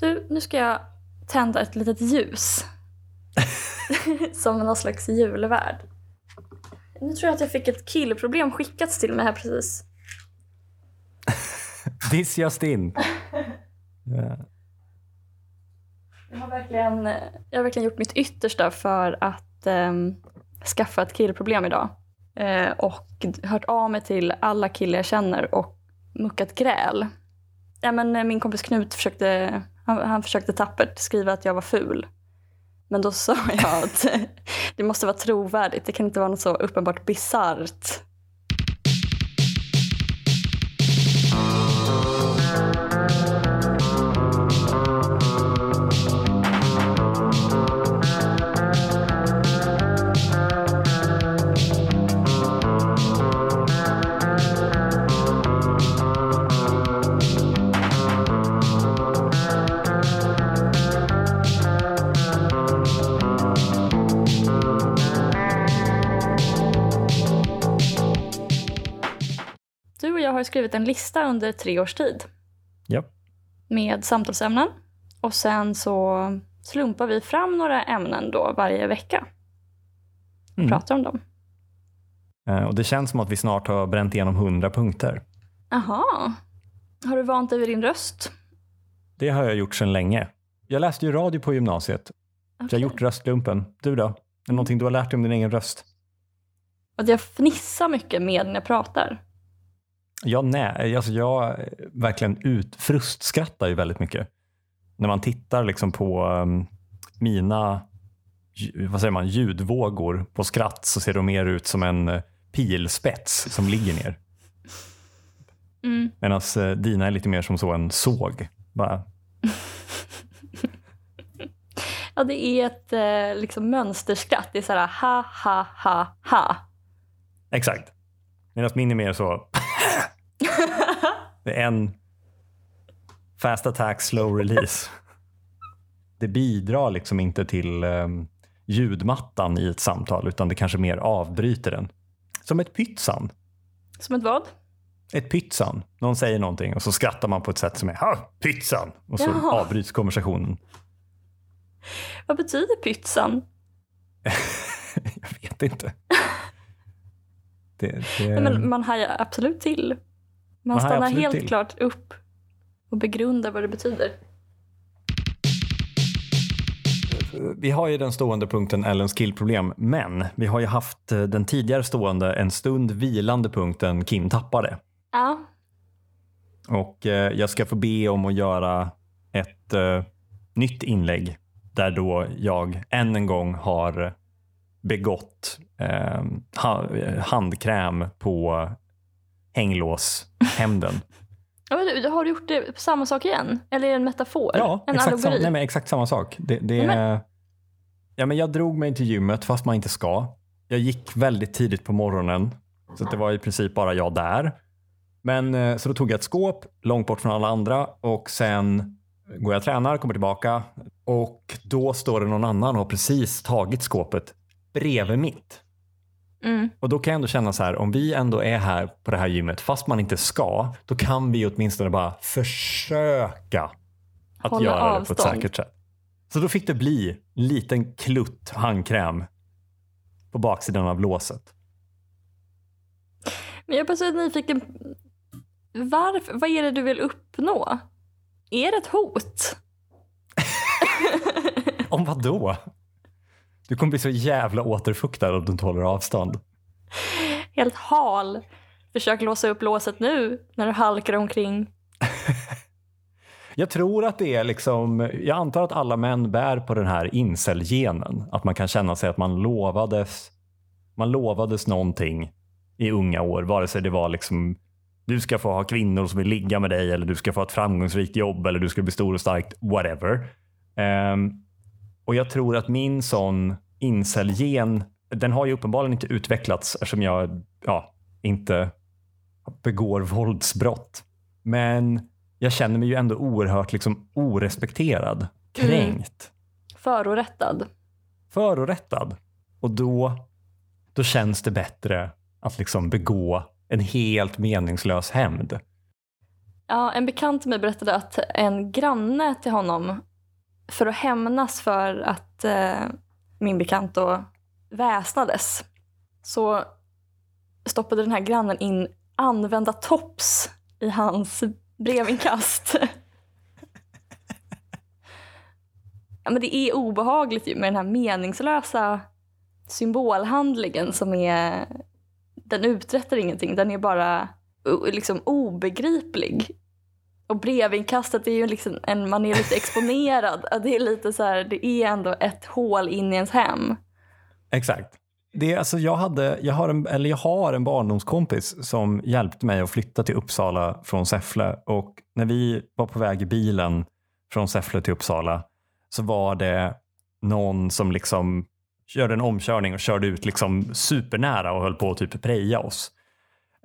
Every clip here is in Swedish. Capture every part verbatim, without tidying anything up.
du, nu ska jag tända ett litet ljus. Som någon slags julvärd. Nu tror jag att jag fick ett killproblem skickats till mig här precis. This just in. Yeah. Jag har verkligen, jag har verkligen gjort mitt yttersta för att eh, skaffa ett killproblem idag. Eh, och hört av mig till alla killar jag känner och muckat gräl. Ja, men min kompis Knut försökte, han, han försökte tappert skriva att jag var ful. Men då sa jag att det måste vara trovärdigt. Det kan inte vara något så uppenbart bizarrt. Jag har skrivit en lista under tre års tid. Ja. Med samtalsämnen. Och sen så slumpar vi fram några ämnen då varje vecka. Och mm. pratar om dem. Och det känns som att vi snart har bränt igenom hundra punkter. Aha. Har du vant dig vid din röst? Det har jag gjort sedan länge. Jag läste ju radio på gymnasiet. Okay. Så jag har gjort röstlumpen. Du då? Är det någonting du har lärt dig om din egen röst? Att jag fnissar mycket med när jag pratar. Ja, nej. Alltså jag verkligen utfrustskrattar ju väldigt mycket. När man tittar liksom på um, mina vad säger man, ljudvågor på skratt så ser de mer ut som en pilspets som ligger ner. Mm. Medan uh, dina är lite mer som så en såg. Bara. Ja, det är ett eh, liksom mönsterskratt. Det är så här ha, ha, ha, ha. Exakt. Medan min är mer så... Det är en fast attack, slow release. Det bidrar liksom inte till um, ljudmattan i ett samtal, utan det kanske mer avbryter den. Som ett pytsan. Som ett vad? Ett pytsan. Någon säger någonting och så skrattar man på ett sätt som är ha, pytsan. Och så Jaha. avbryts konversationen. Vad betyder pytsan? Jag vet inte. Det, det... Men man hajar absolut till. Man, man stannar helt till. klart upp och begrundar vad det betyder. Vi har ju den stående punkten Ellens killproblem, men vi har ju haft den tidigare stående en stund vilande punkten Kim tappade. Ja. Och eh, jag ska få be om att göra ett eh, nytt inlägg där då jag än en gång har begått eh, handkräm på hänglåshämnden. Ja, men har du gjort det på samma sak igen? Eller är det en metafor? Ja, en exakt, sam- nej, men exakt samma sak. Det, det, men... Ja, men jag drog mig till gymmet fast man inte ska. Jag gick väldigt tidigt på morgonen. Så det var i princip bara jag där. Men så då tog jag ett skåp långt bort från alla andra. Och sen går jag och tränar, kommer tillbaka. Och då står det någon annan och har precis tagit skåpet bredvid mitt. Mm. Och då kan jag ändå känna så här, om vi ändå är här på det här gymmet fast man inte ska, då kan vi åtminstone bara försöka att Hålla göra avstånd. det på ett säkert sätt. Så då fick det bli en liten klutt handkräm på baksidan av låset. Men jag är bara så nyfiken, varför, vad är det du vill uppnå? Är det ett hot? Om vad då? Du kommer bli så jävla återfuktad om du inte håller avstånd. Helt hal. Försök låsa upp låset nu när du halkar omkring. Jag tror att det är liksom... Jag antar att alla män bär på den här incel-genen. Att man kan känna sig att man lovades... Man lovades någonting i unga år. Vare sig det var liksom... Du ska få ha kvinnor som vill ligga med dig. Eller du ska få ha ett framgångsrikt jobb. Eller du ska bli stor och starkt. Whatever. Um, Och jag tror att min sån incelgen, den har ju uppenbarligen inte utvecklats eftersom jag ja, inte begår våldsbrott. Men jag känner mig ju ändå oerhört liksom orespekterad, kränkt. Mm. Förorättad. Förorättad. Och då, då känns det bättre att liksom begå en helt meningslös hämnd. Ja, en bekant till mig berättade att en granne till honom, för att hämnas för att eh, min bekant då väsnades, så stoppade den här grannen in använda tops i hans brevinkast. Ja, men det är obehagligt ju med den här meningslösa symbolhandlingen som är... Den uträttar ingenting, den är bara liksom obegriplig. Och brevinkastet är ju liksom en, man är lite exponerad. Det är lite så här, det är ändå ett hål in i ens hem. Exakt. Det är, alltså, jag, hade, jag, har en, eller jag har en barndomskompis som hjälpte mig att flytta till Uppsala från Säffle. Och när vi var på väg i bilen från Säffle till Uppsala så var det någon som liksom körde en omkörning och körde ut liksom supernära och höll på att typ preja oss.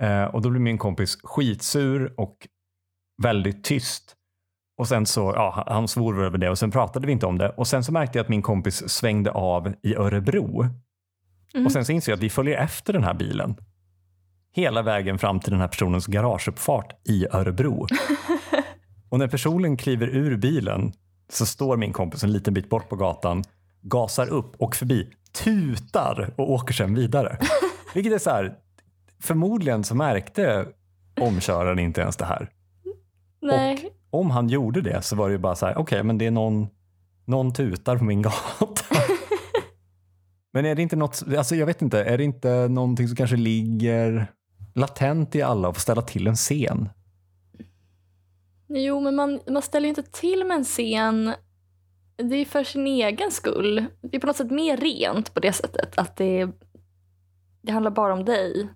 Eh, och då blev min kompis skitsur och väldigt tyst. Och sen så, ja, han svor över det och sen pratade vi inte om det. Och sen så märkte jag att min kompis svängde av i Örebro. Mm. Och sen så insåg jag att vi följer efter den här bilen. Hela vägen fram till den här personens garageuppfart i Örebro. Och när personen kliver ur bilen så står min kompis en liten bit bort på gatan, gasar upp och förbi, tutar och åker sen vidare. Vilket är så här, förmodligen så märkte omköraren inte ens det här. Nej. Och om han gjorde det så var det ju bara så här, okej, okay, men det är någon, någon tutar på min gata. Men är det inte något, alltså jag vet inte, är det inte någonting som kanske ligger latent i alla och får ställa till en scen? Jo, men man, man ställer ju inte till med en scen. Det är för sin egen skull. Det är på något sätt mer rent på det sättet. Att det, det handlar bara om dig.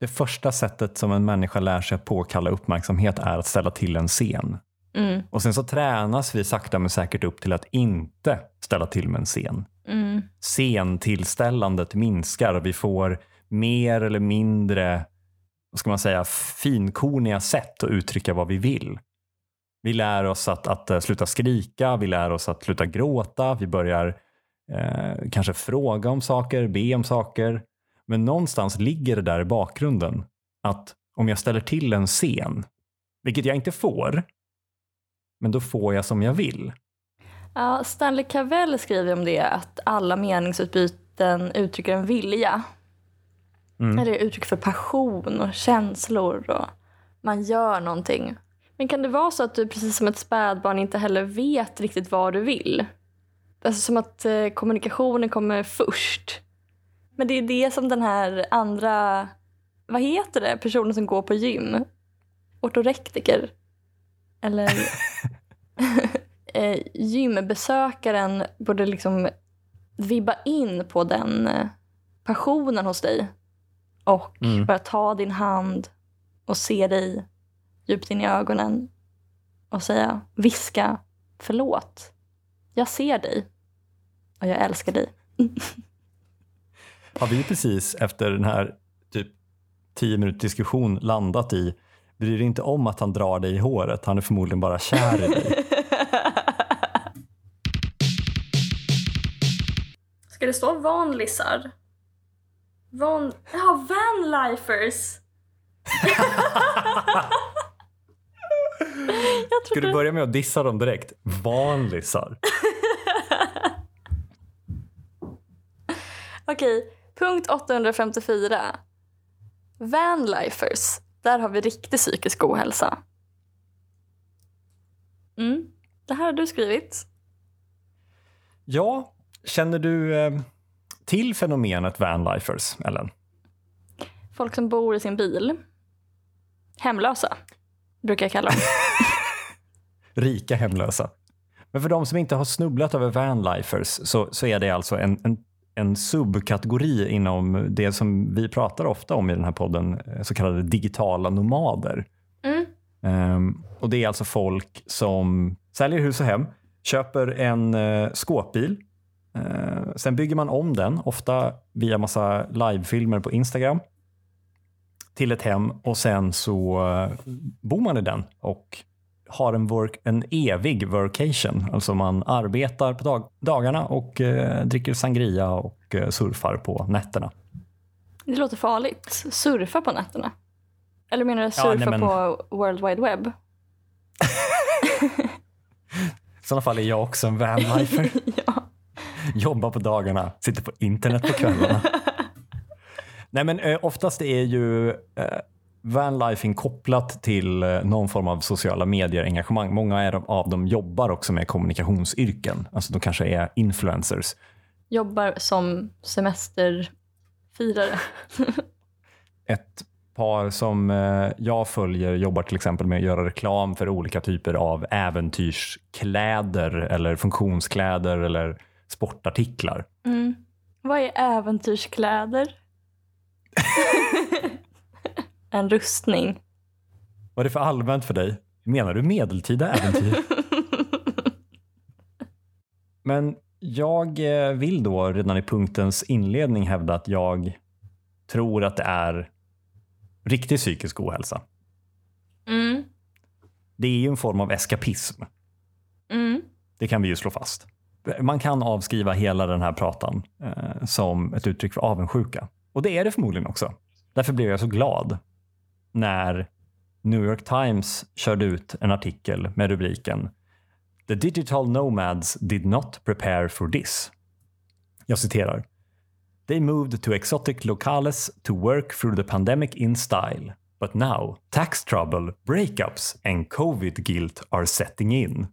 Det första sättet som en människa lär sig att påkalla uppmärksamhet är att ställa till en scen. Mm. Och sen så tränas vi sakta men säkert upp till att inte ställa till med en scen. Mm. Scentillställandet minskar. Vi får mer eller mindre, vad ska man säga, finkorniga sätt att uttrycka vad vi vill. Vi lär oss att, att sluta skrika, vi lär oss att sluta gråta, vi börjar eh, kanske fråga om saker, be om saker. Men någonstans ligger det där i bakgrunden att om jag ställer till en scen, vilket jag inte får, men då får jag som jag vill. Ja, Stanley Cavell skriver om det, att alla meningsutbyten uttrycker en vilja. Mm. Eller uttryck för passion och känslor och man gör någonting. Men kan det vara så att du precis som ett spädbarn inte heller vet riktigt vad du vill? Alltså som att eh, kommunikationen kommer först. Men det är det som den här andra, vad heter det, personen som går på gym? Ortorektiker. Eller eh, gymbesökaren borde liksom vibba in på den passionen hos dig. Och mm. bara ta din hand och se dig djupt in i ögonen och säga, viska, förlåt, jag ser dig och jag älskar dig. Har vi precis efter den här typ tio minuters diskussion landat i, bryr dig inte om att han drar dig i håret, han är förmodligen bara kär i dig. Ska det stå vanlisar? Van... Ja, vanlifers! Ska du börja med att dissa dem direkt? Vanlisar. Okej, punkt åttahundrafemtiofyra. Vanlifers. Där har vi riktig psykisk ohälsa. Mm, det här har du skrivit. Ja, känner du eh, till fenomenet vanlifers, Ellen? Folk som bor i sin bil. Hemlösa, brukar jag kalla dem. Rika hemlösa. Men för de som inte har snubblat över vanlifers så, så är det alltså en, en, en subkategori inom det som vi pratar ofta om i den här podden, så kallade digitala nomader. Mm. Um, och det är alltså folk som säljer hus och hem, köper en uh, skåpbil, uh, sen bygger man om den, ofta via massa livefilmer på Instagram, till ett hem och sen så uh, bor man i den och har en, work, en evig workation. Alltså man arbetar på dag, dagarna och eh, dricker sangria och eh, surfar på nätterna. Det låter farligt. Surfa på nätterna. Eller menar du surfa ja, men... på World Wide Web? I sådana fall är jag också en vanlifer. Ja. Jobbar på dagarna, sitter på internet på kvällarna. Nej, men eh, oftast är ju eh, vanlifing kopplat till eh, någon form av sociala medier engagemang. Många är de, av dem jobbar också med kommunikationsyrken. Alltså de kanske är influencers. Jobbar som semesterfirare. Ett par som jag följer jobbar till exempel med att göra reklam för olika typer av äventyrskläder eller funktionskläder eller sportartiklar. Mm. Vad är äventyrskläder? En rustning. Vad är det för allmänt för dig? Menar du medeltida äventyr? Men jag vill då redan i punktens inledning hävda att jag tror att det är riktig psykisk ohälsa. Mm. Det är ju en form av eskapism. Mm. Det kan vi ju slå fast. Man kan avskriva hela den här pratan eh, som ett uttryck för avundsjuka. Och det är det förmodligen också. Därför blev jag så glad när New York Times körde ut en artikel med rubriken "The digital nomads did not prepare for this." Jag citerar. "They moved to exotic locales to work through the pandemic in style. But now, tax trouble, breakups and covid guilt are setting in."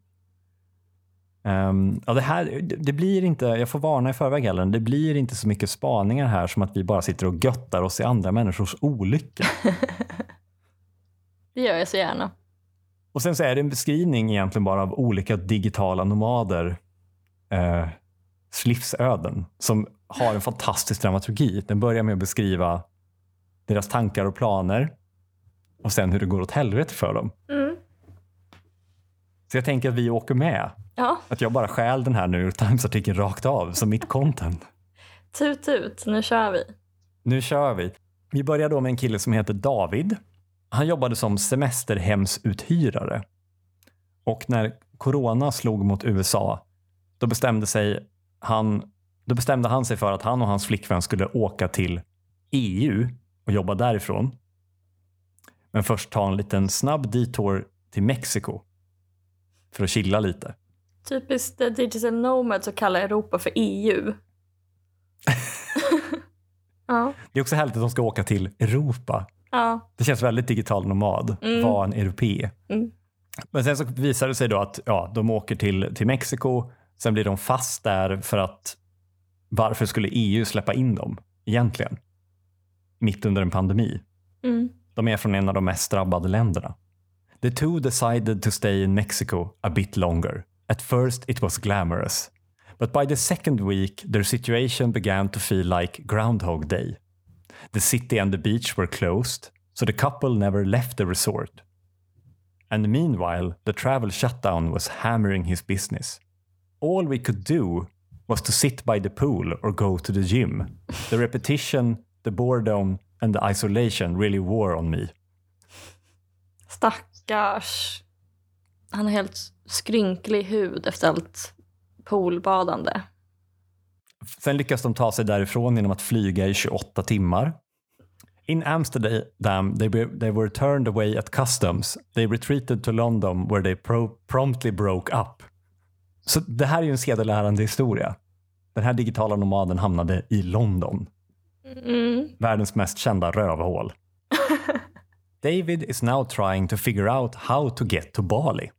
Um, ja, det här, det blir inte, jag får varna i förväg heller, det blir inte så mycket spaningar här som att vi bara sitter och göttar oss i andra människors olycka. Det gör jag så gärna. Och sen så är det en beskrivning egentligen bara av olika digitala nomader eh, livsöden som har en fantastisk dramaturgi. Den börjar med att beskriva deras tankar och planer och sen hur det går åt helvete för dem. Mm. Så jag tänker att vi åker med. Ja. Att jag bara stjäl den här New York Times-artikeln rakt av som mitt content. Tut tut, nu kör vi. Nu kör vi. Vi börjar då med en kille som heter David. Han jobbade som semesterhemsuthyrare. Och när corona slog mot U S A, då bestämde sig han då bestämde han sig för att han och hans flickvän skulle åka till E U och jobba därifrån. Men först ta en liten snabb detour till Mexiko för att chilla lite. Typiskt digital nomads att kalla Europa för E U. Ja. Det är också härligt att de ska åka till Europa. Ja. Det känns väldigt digital nomad. Mm. Vara en europé. Mm. Men sen så visar det sig då att ja, de åker till, till Mexiko. Sen blir de fast där för att varför skulle E U släppa in dem egentligen? Mitt under en pandemi. Mm. De är från en av de mest drabbade länderna. The two decided to stay in Mexico a bit longer. At first it was glamorous. But by the second week their situation began to feel like Groundhog Day. The city and the beach were closed, so the couple never left the resort. And meanwhile the travel shutdown was hammering his business. All we could do was to sit by the pool or go to the gym. The repetition, the boredom and the isolation really wore on me. Stackars. Han har helt skrynklig hud efter allt poolbadande. Sen lyckas de ta sig därifrån genom att flyga i tjugoåtta timmar. In Amsterdam they were, they were turned away at customs. They retreated to London where they pro- promptly broke up. Så det här är ju en sedelärande historia. Den här digitala nomaden hamnade i London. Mm. Världens mest kända rövhål. David is now trying to figure out how to get to Bali.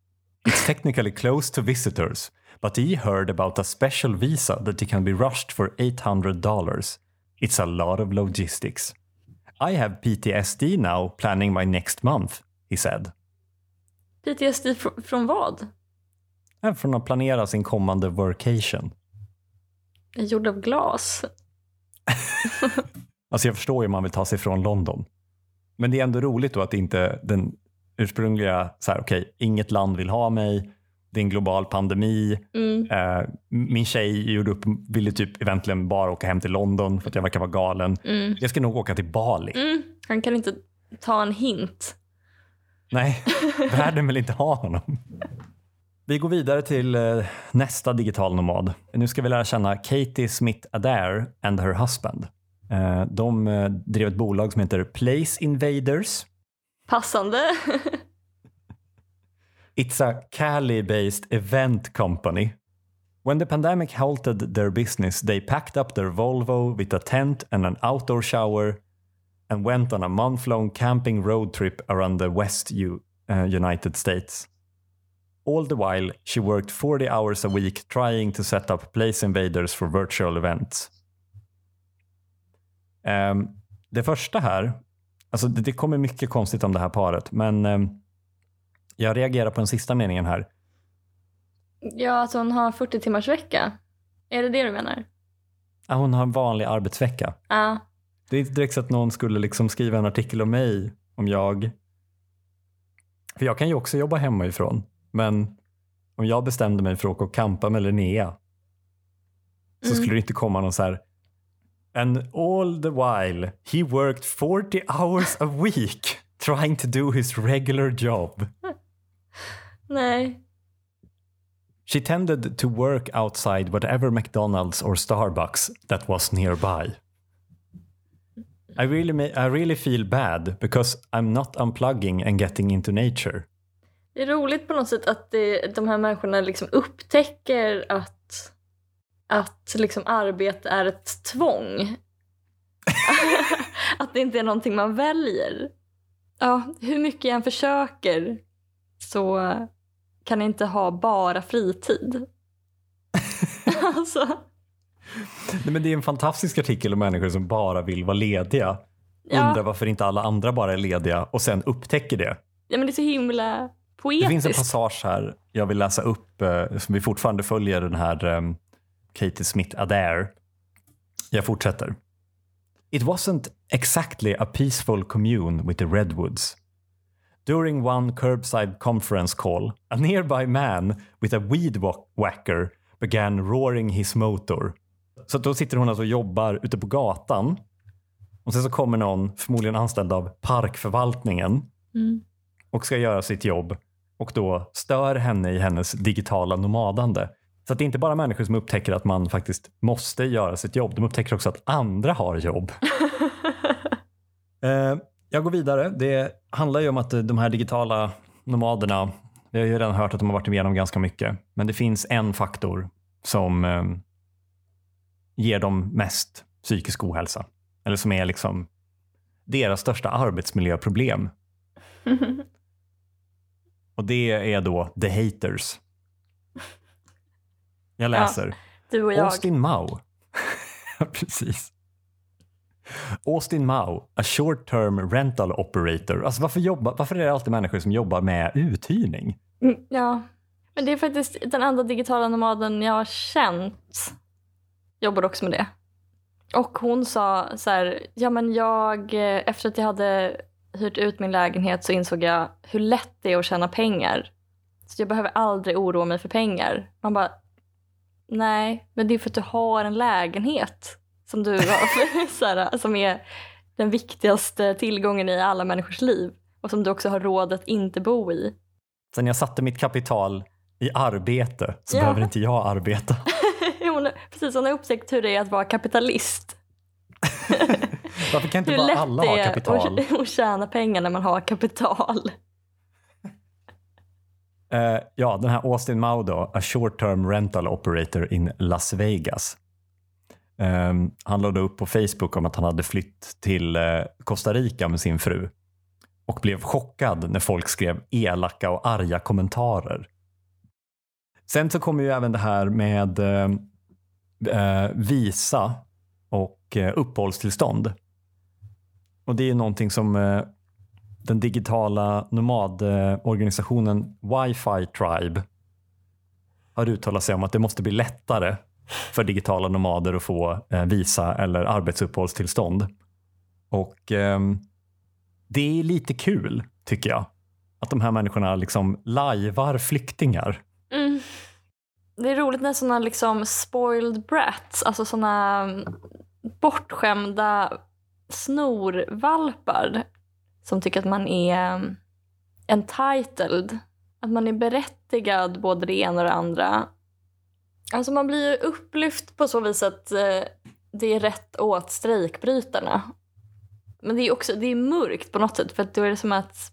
It's technically closed to visitors, but he heard about a special visa that he can be rushed for eight hundred dollars. It's a lot of logistics. I have P T S D now planning my next month, he said. P T S D fr- från vad? Från att planera sin kommande vacation. En gjord av glas. Alltså jag förstår ju man vill ta sig från London. Men det är ändå roligt då att inte den ursprungliga, så här, okej, okay, inget land vill ha mig. Det är en global pandemi. Mm. Eh, min tjej gjorde upp, ville typ egentligen bara åka hem till London för att jag verkar vara galen. Mm. Jag ska nog åka till Bali. Mm. Han kan inte ta en hint. Nej, världen vill inte ha honom. Vi går vidare till nästa digital nomad. Nu ska vi lära känna Katie Smith Adair and her husband. De drev ett bolag som heter Place Invaders. Passande. It's a Cali-based event company. When the pandemic halted their business, they packed up their Volvo with a tent and an outdoor shower and went on a month-long camping road trip around the West U- uh, United States. All the while, she worked forty hours a week trying to set up Place Invaders for virtual events. Um, det första här, alltså det, det kommer mycket konstigt om det här paret, men um, jag reagerar på den sista meningen här. Ja, alltså hon har fyrtio timmars vecka. Är det det du menar? Ja, hon har en vanlig arbetsvecka. Ja. Det är inte direkt så att någon skulle liksom skriva en artikel om mig, om jag... För jag kan ju också jobba hemma ifrån. Men om jag bestämde mig för att åka och campa med Linnea så mm. skulle det inte komma någon så här... And all the while he worked forty hours a week trying to do his regular job. Nej. She tended to work outside whatever McDonald's or Starbucks that was nearby. I really may, I really feel bad because I'm not unplugging and getting into nature. Det är roligt på något sätt att det, de här människorna liksom upptäcker att att liksom arbete är ett tvång. Att det inte är någonting man väljer. Ja, hur mycket jag än försöker så kan inte ha bara fritid. Alltså. Nej, men det är en fantastisk artikel om människor som bara vill vara lediga. Ja. Undrar varför inte alla andra bara är lediga och sen upptäcker det. Ja, men det är så himla poetiskt. Det finns en passage här jag vill läsa upp eh, som vi fortfarande följer den här eh, Katie Smith Adair. Jag fortsätter. It wasn't exactly a peaceful commune with the redwoods. During one curbside conference call, a nearby man with a weed whacker began roaring his motor. Så då sitter hon alltså och jobbar ute på gatan. Och sen så kommer någon, förmodligen anställd av parkförvaltningen, mm. och ska göra sitt jobb. Och då stör henne i hennes digitala nomadande. Så att det är inte bara människor som upptäcker att man faktiskt måste göra sitt jobb. De upptäcker också att andra har jobb. eh... Jag går vidare. Det handlar ju om att de här digitala nomaderna, vi har ju redan hört att de har varit igenom ganska mycket. Men det finns en faktor som eh, ger dem mest psykisk ohälsa. Eller som är liksom deras största arbetsmiljöproblem. Mm-hmm. Och det är då the haters. Jag läser. Ja, du och jag. Austin Mao. Precis. Austin Mao, a short-term rental operator. Alltså varför, jobba, varför är det alltid människor som jobbar med uthyrning? Mm, ja, men det är faktiskt den andra digitala nomaden jag har känt jobbar också med det. Och hon sa så här, ja men jag, efter att jag hade hyrt ut min lägenhet så insåg jag hur lätt det är att tjäna pengar. Så jag behöver aldrig oroa mig för pengar. Man bara, nej, men det är för att du har en lägenhet. Som du har, Sarah, som är den viktigaste tillgången i alla människors liv. Och som du också har råd att inte bo i. Sen jag satte mitt kapital i arbete så ja. Behöver inte jag arbeta. hon har, precis, hon har upptäckt hur det är att vara kapitalist. Varför kan inte bara alla ha kapital? Hur lätt det är att tjäna pengar när man har kapital. uh, ja, den här Austin Mao då, a short-term rental operator in Las Vegas. Um, han lade upp på Facebook om att han hade flytt till uh, Costa Rica med sin fru och blev chockad när folk skrev elaka och arga kommentarer. Sen så kommer ju även det här med uh, uh, visa och uh, uppehållstillstånd. Och det är ju någonting som uh, den digitala nomadorganisationen uh, Wi-Fi Tribe har uttalat sig om att det måste bli lättare för digitala nomader att få eh, visa eller arbetsuppehållstillstånd. Och eh, det är lite kul, tycker jag. Att de här människorna liksom lajvar flyktingar. Mm. Det är roligt när sådana liksom spoiled brats, alltså sådana bortskämda snorvalpar som tycker att man är entitled. Att man är berättigad både det ena och det andra. Alltså man blir ju upplyft på så vis att eh, det är rätt åt strejkbrytarna. Men det är också det är mörkt på något sätt. För att då är det som att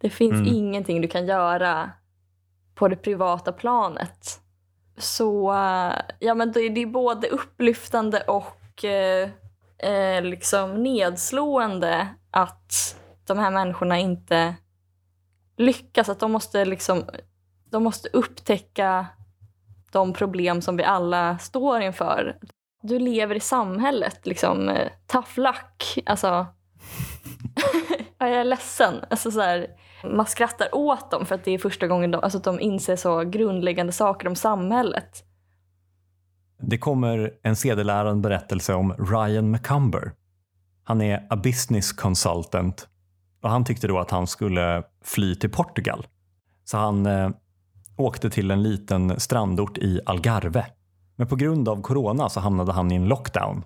Det finns mm. ingenting du kan göra på det privata planet. Så ja, men det, det är både upplyftande och eh, liksom nedslående att de här människorna inte lyckas. Att de måste, liksom, de måste upptäcka de problem som vi alla står inför. Du lever i samhället, liksom, tough luck. Alltså, jag är ledsen. Alltså, så här, man skrattar åt dem för att det är första gången de, alltså, att de inser så grundläggande saker om samhället. Det kommer en sedelärande berättelse om Ryan McCumber. Han är a business consultant. Och han tyckte då att han skulle fly till Portugal. Så han eh, åkte till en liten strandort i Algarve. Men på grund av corona så hamnade han i en lockdown.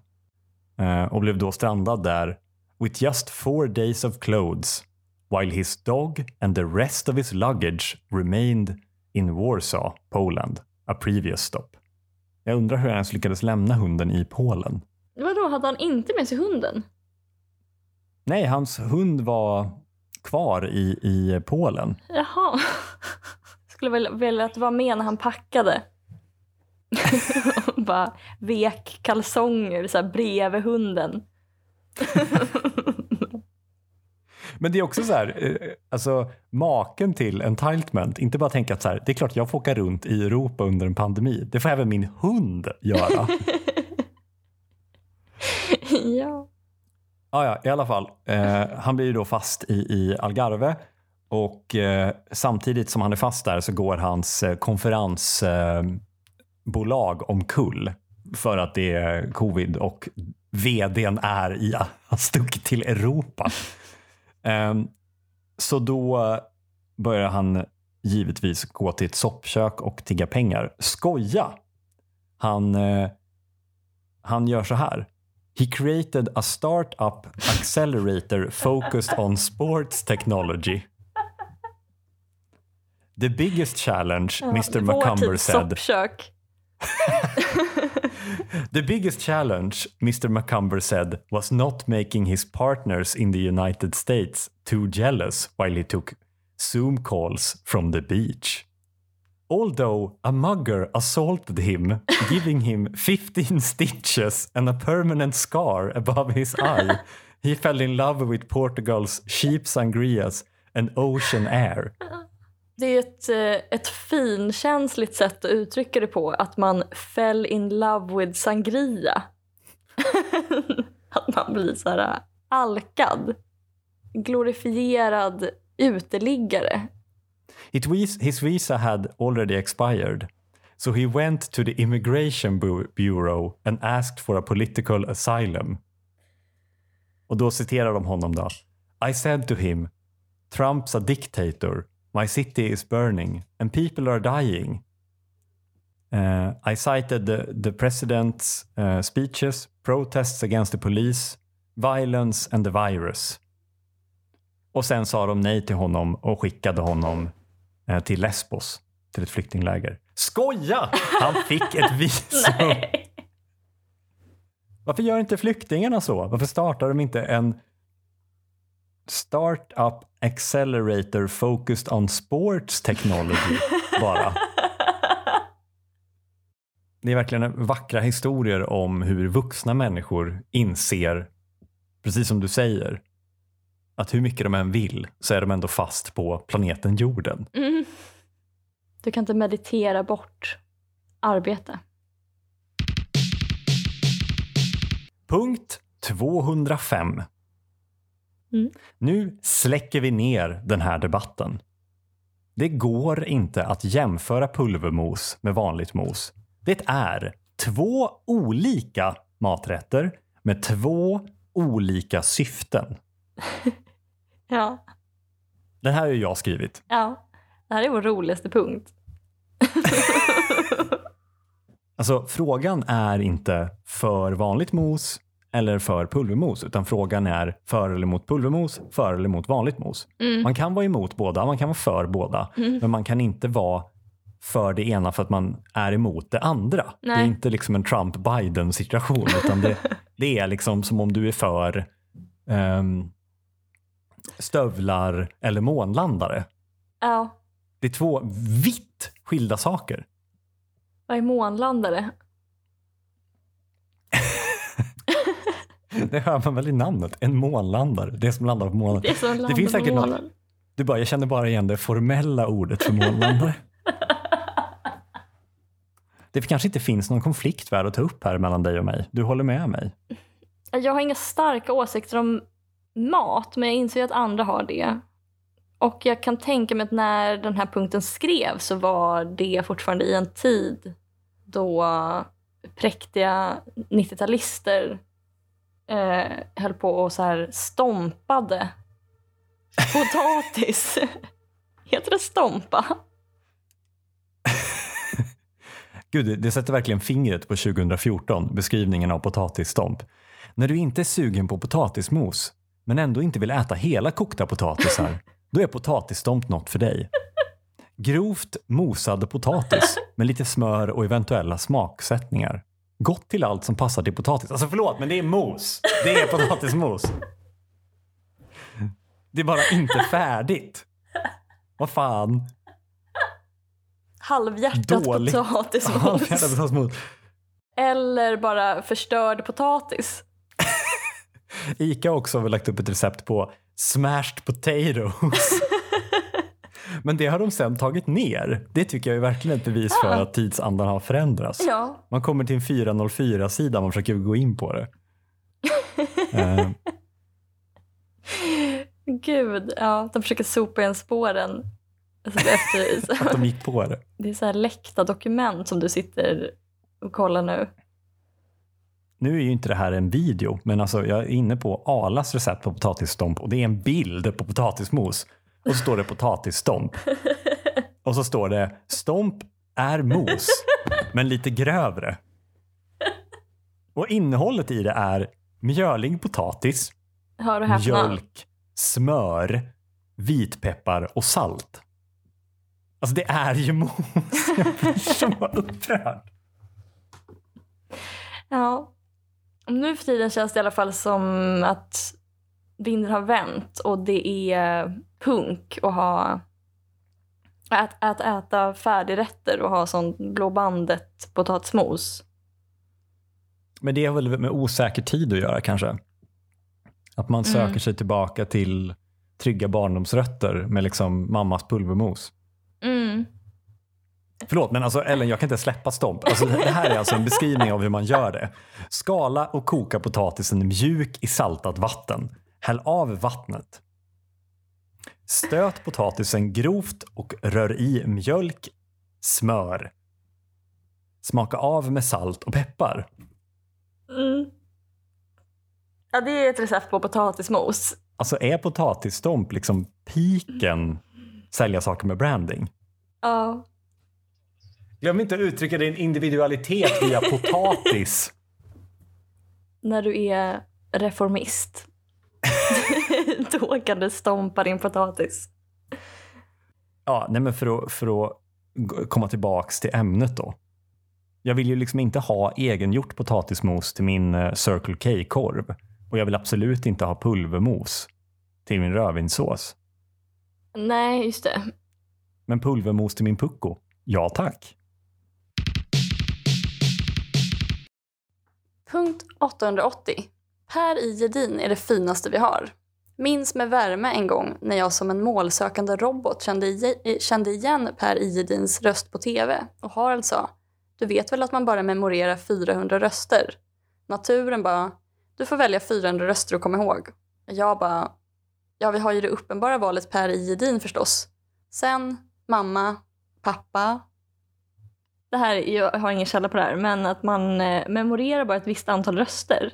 Eh, och blev då strandad där. With just four days of clothes. While his dog and the rest of his luggage remained in Warsaw, Poland. A previous stop. Jag undrar hur han ens lyckades lämna hunden i Polen. Vadå, hade han inte med sig hunden? Nej, hans hund var kvar i, i Polen. Jaha. Jag skulle väl vilja att vara med när han packade. Bara vek kalsonger så här bredvid hunden. Men det är också så här, alltså maken till entitlement. Inte bara tänka att så här, det är klart jag får åka runt i Europa under en pandemi. Det får även min hund göra. Ja. Ah, ja, i alla fall. Eh, han blir ju då fast i, i Algarve och eh, samtidigt som han är fast där så går hans eh, konferensbolag eh, omkull för att det är covid och vdn är i har stuckit till Europa. Eh, så då börjar han givetvis gå till ett soppkök och tigga pengar. Skoja! Han, eh, han gör så här. He created a startup accelerator focused on sports technology. The biggest challenge, ja, mister McCumber said. The biggest challenge, mister McCumber said, was not making his partners in the United States too jealous while he took Zoom calls from the beach. Although a mugger assaulted him, giving him fifteen stitches and a permanent scar above his eye, he fell in love with Portugal's cheap sangrias and ocean air. Det är ett, ett finkänsligt sätt att uttrycka det på, att man fell in love with sangria. Att man blir så här alkad, glorifierad uteliggare. It was, his visa had already expired, so he went to the immigration bu- bureau and asked for a political asylum. Och då citerar de honom då. I said to him, Trump's a dictator, my city is burning, and people are dying. Uh, I cited the, the president's uh, speeches, protests against the police, violence and the virus. Och sen sa de nej till honom och skickade honom till Lesbos, till ett flyktingläger. Skoja! Han fick ett visum. Varför gör inte flyktingarna så? Varför startar de inte en startup accelerator focused on sports technology bara? Det är verkligen vackra historier om hur vuxna människor inser, precis som du säger, att hur mycket de än vill så är de ändå fast på planeten jorden. Mm. Du kan inte meditera bort arbete. Punkt tvåhundrafem. Mm. Nu släcker vi ner den här debatten. Det går inte att jämföra pulvermos med vanligt mos. Det är två olika maträtter med två olika syften. Ja. Det här har ju jag skrivit. Ja, det här är vår roligaste punkt. Alltså, frågan är inte för vanligt mos eller för pulvermos, utan frågan är för eller mot pulvermos, för eller mot vanligt mos. Mm. Man kan vara emot båda, man kan vara för båda, mm. men man kan inte vara för det ena för att man är emot det andra. Nej. Det är inte liksom en Trump-Biden-situation, utan det, det är liksom som om du är för... Um, stövlar eller månlandare. Ja. Det är två vitt skilda saker. Vad är månlandare? Det hör man väl i namnet. En månlandare. Det som landar på månen. Det, som det finns säkert något. Du bara, jag känner bara igen det formella ordet för månlandare. Det kanske inte finns någon konflikt värd att ta upp här mellan dig och mig. Du håller med mig. Jag har inga starka åsikter om mat, men jag inser att andra har det. Och jag kan tänka mig att när den här punkten skrevs så var det fortfarande i en tid då präktiga nittiotalister eh, höll på och så här stompade potatis. Heter det stompa? Gud, det, det sätter verkligen fingret på tjugohundrafjorton, beskrivningen av potatisstomp. När du inte är sugen på potatismos, men ändå inte vill äta hela kokta potatisar, då är potatisstomp något för dig. Grovt mosad potatis med lite smör och eventuella smaksättningar. Gott till allt som passar till potatis. Alltså förlåt, men det är mos. Det är potatismos. Det är bara inte färdigt. Vad fan? Halvhjärtat potatismos. Halvhjärtat potatismos. Eller bara förstörd potatis. Ica också har lagt upp ett recept på smashed potatoes. Men det har de sedan tagit ner. Det tycker jag är verkligen ett bevis ja. för att tidsandan har förändrats. Ja. Man kommer till en fyra noll fyra-sida, man försöker gå in på det. uh. Gud, ja, de försöker sopa igen spåren. Alltså efter, att de gick på det. Det är så här läckta dokument som du sitter och kollar nu. Nu är ju inte det här en video, men alltså jag är inne på Alas recept på potatisstomp. Och det är en bild på potatismos. Och så står det potatisstomp. Och så står det, stomp är mos, men lite grövre. Och innehållet i det är mjölig potatis, mjölk, smör, vitpeppar och salt. Alltså det är ju mos. Jag blir så upprörd. Ja. Nu för tiden känns det i alla fall som att vinden har vänt och det är punk att ha att, att äta färdigrätter och ha sån blåbandet potatismos. Men det har väl med osäker tid att göra kanske. Att man söker mm. sig tillbaka till trygga barndomsrötter med liksom mammas pulvermos. Mm. Förlåt, men alltså Ellen, jag kan inte släppa stomp. Alltså, det här är alltså en beskrivning av hur man gör det. Skala och koka potatisen mjuk i saltat vatten. Häll av vattnet. Stöt potatisen grovt och rör i mjölk, smör. Smaka av med salt och peppar. Mm. Ja, det är ett recept på potatismos. Alltså är potatisstomp liksom piken sälja saker med branding? Ja. Oh. Glöm inte att uttrycka din individualitet via potatis. När du är reformist. Då kan du stompa din potatis. Ja, nej men för att, för att komma tillbaks till ämnet då. Jag vill ju liksom inte ha egengjort potatismos till min Circle K-korv. Och jag vill absolut inte ha pulvermos till min rödvinssås. Nej, just det. Men pulvermos till min pucko? Ja, tack. Punkt åttahundraåttio. Per Gedin är det finaste vi har. Minns med värme en gång när jag som en målsökande robot kände igen Per Gedins röst på tv. Och Harald sa, du vet väl att man bara memorerar fyrahundra röster? Naturen bara, du får välja fyrahundra röster och kom ihåg. Jag bara, ja vi har ju det uppenbara valet Per Gedin förstås. Sen, mamma, pappa. Det här, jag har ingen källa på det här, men att man memorerar bara ett visst antal röster.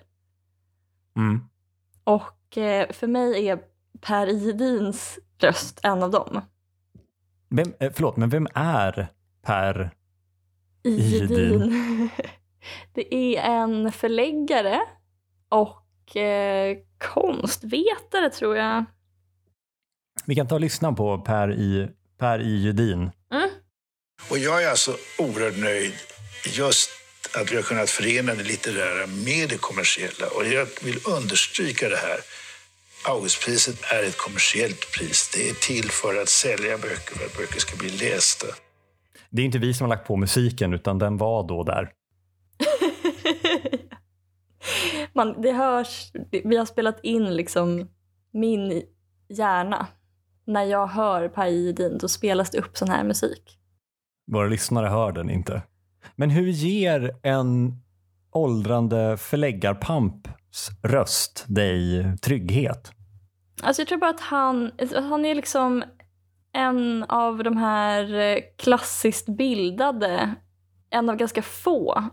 Mm. Och för mig är Per Gedins röst en av dem. Vem, förlåt, men vem är Per Gedin? Gedin. Det är en förläggare och eh, konstvetare tror jag. Vi kan ta och lyssna på Per i Per i Gedin. Mm. Och jag är alltså oerhört nöjd just att vi har kunnat förena det litterära med det kommersiella. Och jag vill understryka det här. Augustpriset är ett kommersiellt pris. Det är till för att sälja böcker, för att böcker ska bli lästa. Det är inte vi som har lagt på musiken, utan den var då där. Man, det hörs, vi har spelat in liksom min hjärna. När jag hör Per Gedin, då spelas det upp sån här musik. Våra lyssnare hör den inte. Men hur ger en åldrande förläggarpamps röst dig trygghet? Alltså jag tror bara att han, han är liksom en av de här klassiskt bildade, en av ganska få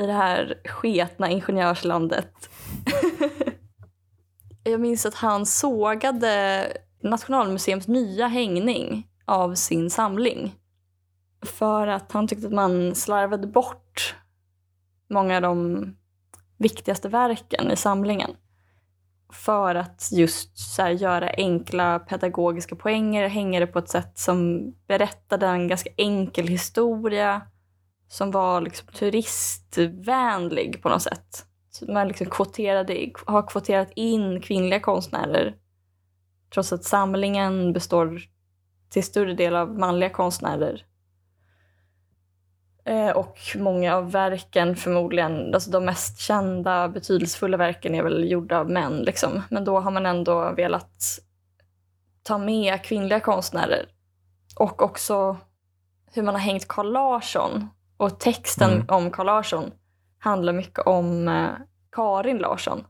i det här sketna ingenjörslandet. Jag minns att han sågade Nationalmuseums nya hängning av sin samling. För att han tyckte att man slarvade bort många av de viktigaste verken i samlingen. För att just så här göra enkla pedagogiska poänger, hänga det på ett sätt som berättade en ganska enkel historia. Som var liksom turistvänlig på något sätt. Så man liksom kvoterade, har kvoterat in kvinnliga konstnärer. Trots att samlingen består till större del av manliga konstnärer. Eh, och många av verken förmodligen, alltså de mest kända, betydelsefulla verken är väl gjorda av män. Liksom. Men då har man ändå velat ta med kvinnliga konstnärer. Och också hur man har hängt Karl Larsson. Och texten mm. om Karl Larsson handlar mycket om eh, Karin Larsson.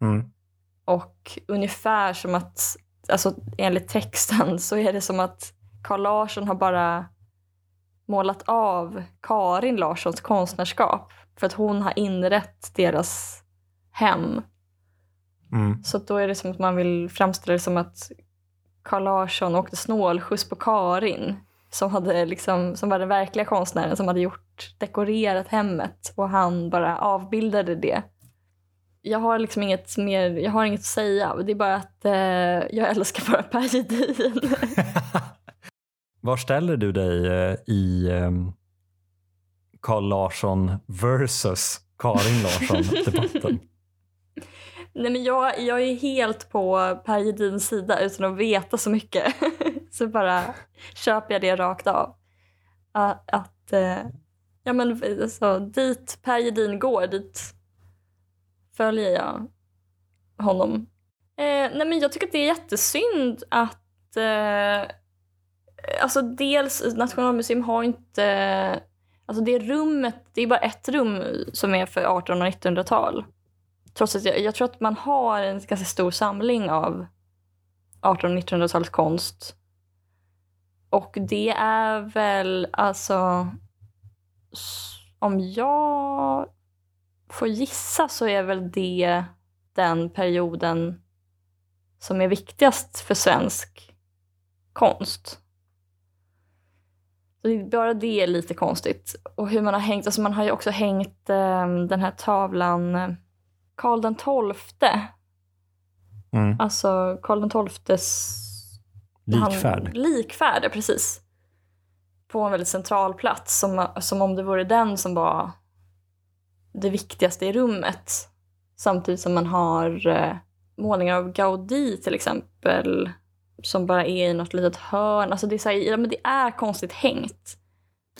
Mm. Och ungefär som att, alltså enligt texten så är det som att Karl Larsson har bara målat av Karin Larssons konstnärskap. För att hon har inrett deras hem. Mm. Så då är det som att man vill framställa det som att Karl Larsson åkte snålskjuts på Karin. Som, hade liksom, som var den verkliga konstnären som hade gjort, dekorerat hemmet. Och han bara avbildade det. Jag har liksom inget mer, jag har inget att säga. Det är bara att eh, jag älskar bara Per Gedin. Var ställer du dig i eh, Karl Larsson versus Karin Larsson-debatten? Nej, men jag, jag är helt på Per Gedins sida utan att veta så mycket. Så bara köper jag det rakt av. Att, att eh, ja, men alltså, dit Per Gedin går, dit följer jag honom. Eh, nej men jag tycker att det är jättesynd att eh, alltså dels Nationalmuseum har inte, alltså det rummet, det är bara ett rum som är för artonhundra- och nittonhundratal. Trots att jag, jag tror att man har en ganska stor samling av artonhundra- och nittonhundratals konst. Och det är väl alltså, om jag får gissa så är väl det den perioden som är viktigast för svensk konst. Så det är bara det är lite konstigt. Och hur man har hängt, alltså man har ju också hängt eh, den här tavlan Karl den tolfte. Mm. Alltså Karl den tolftes likfärd. Han, likfärd, precis. På en väldigt central plats som, som om det vore den som var det viktigaste i rummet. Samtidigt som man har eh, målningar av Gaudi till exempel som bara är i något litet hörn. Alltså det är, så här, ja, men det är konstigt hängt.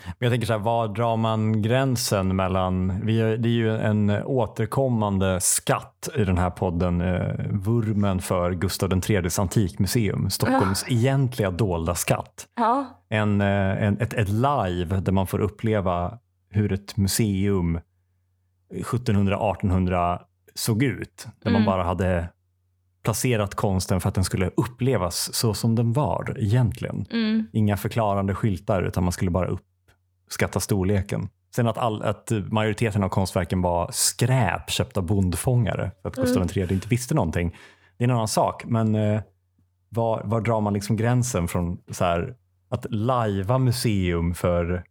Men jag tänker så här, var drar man gränsen mellan, vi är, det är ju en återkommande skatt i den här podden, eh, vurmen för Gustav den tredjes antikmuseum, Stockholms ja. egentliga dolda skatt. Ja. En, en, ett, ett live där man får uppleva hur ett museum sjuttonhundra artonhundra såg ut. Där mm. man bara hade placerat konsten för att den skulle upplevas så som den var egentligen. Mm. Inga förklarande skyltar utan man skulle bara uppskatta storleken. Sen att, all, att majoriteten av konstverken var skräp köpta bondfångare för att Gustav den tredje mm. inte visste någonting. Det är en annan sak, men eh, var, var drar man liksom gränsen från så här, att lajva museum för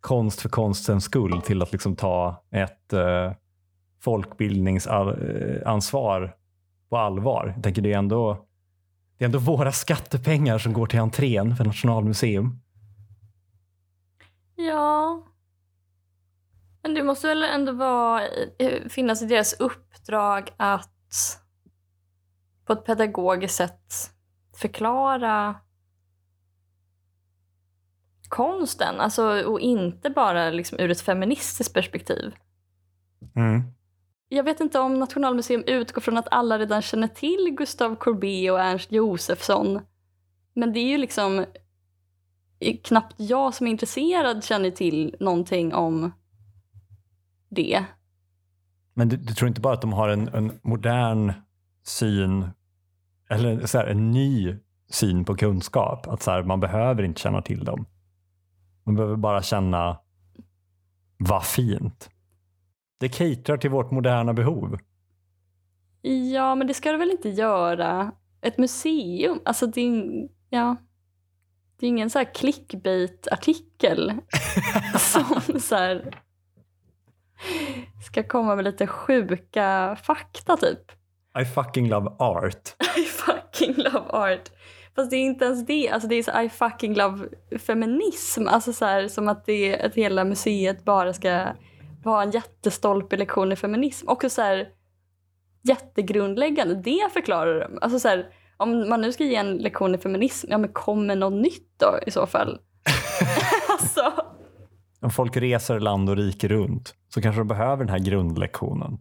konst för konstens skull till att liksom ta ett eh, folkbildningsansvar på allvar. Jag tänker det är ändå det är ändå våra skattepengar som går till entrén för Nationalmuseum. Ja. Men det måste väl ändå vara, finnas i deras uppdrag att på ett pedagogiskt sätt förklara konsten, alltså, och inte bara liksom ur ett feministiskt perspektiv. Mm. Jag vet inte om Nationalmuseum utgår från att alla redan känner till Gustav Corby och Ernst Josefsson, men det är ju liksom knappt jag som är intresserad känner till någonting om det. Men du, du tror inte bara att de har en, en modern syn eller så här, en ny syn på kunskap, att så här, man behöver inte känna till dem. Man behöver bara känna vad fint. Det caterar till vårt moderna behov. Ja, men det ska du väl inte göra. Ett museum, alltså det är, ja, det är ingen så här clickbait-artikel som så här ska komma med lite sjuka fakta typ. I fucking love art. I fucking love art. Fast det är inte ens det. Alltså det är så I fucking love feminism. Alltså så här, som att det att hela museet bara ska vara en jättestolpig lektion i feminism. Också så här jättegrundläggande. Det förklarar de. Alltså så här, om man nu ska ge en lektion i feminism, ja men kommer något nytt då i så fall? Alltså. Om folk reser land och rike runt så kanske de behöver den här grundlektionen.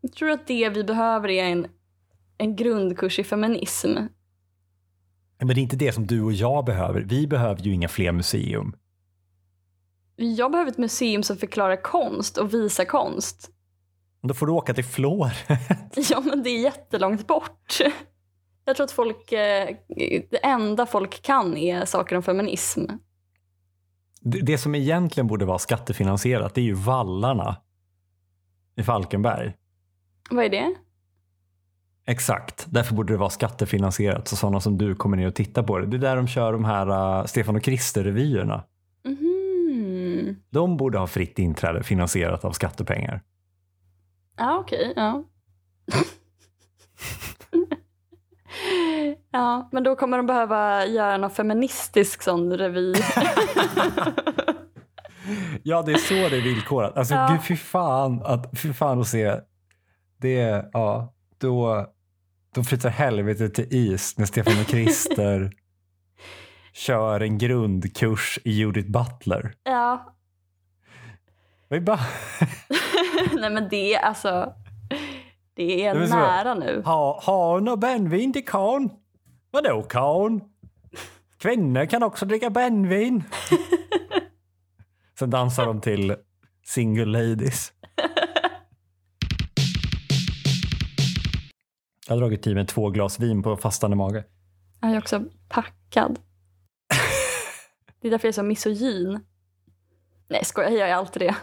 Jag tror att det vi behöver är en, en grundkurs i feminism. Men det är inte det som du och jag behöver. Vi behöver ju inga fler museum. Jag behöver ett museum som förklarar konst och visar konst. Då får du åka till Florens. Ja, men det är jättelångt bort. Jag tror att folk, det enda folk kan är saker om feminism. Det, det som egentligen borde vara skattefinansierat, det är ju vallarna i Falkenberg. Vad är det? Exakt, därför borde det vara skattefinansierat. Så sådana som du kommer ner och tittar på det. Det är där de kör de här uh, Stefan och Krister-revyerna. Mm. De borde ha fritt inträde finansierat av skattepengar. Ja, okej, okay, ja. Ja, men då kommer de behöva göra någon feministisk sån revy. Ja, det är så det är villkorat. Alltså, ja. Gud, fy fan att, fy fan att se... Det, ja, då, då flyttar helvetet till is när Stefan och Krister kör en grundkurs i Judith Butler. Ja. Det är bara... Nej, men det, alltså, det är, det är nära så, nu. Ha, han och brännvin till kan. Vadå kan? Kvinnor kan också dricka brännvin. Sen dansar de till Single Ladies. Jag har dragit i mig två glas vin på fastande mage. Jag är också packad. Det är därför jag är så misogyn. Nej, skojar, jag är alltid det.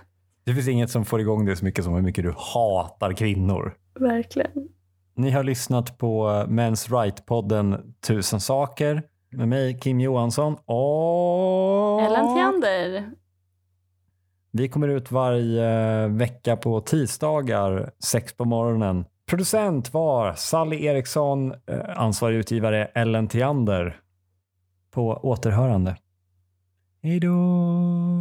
Det finns inget som får igång det så mycket som hur mycket du hatar kvinnor. Verkligen. Ni har lyssnat på Men's Right-podden Tusen saker. Med mig, Kim Johansson och... Ellen Theander. Vi kommer ut varje vecka på tisdagar, sex på morgonen. Producent var Sally Eriksson, ansvarig utgivare Ellen Theander. På återhörande. Hej då!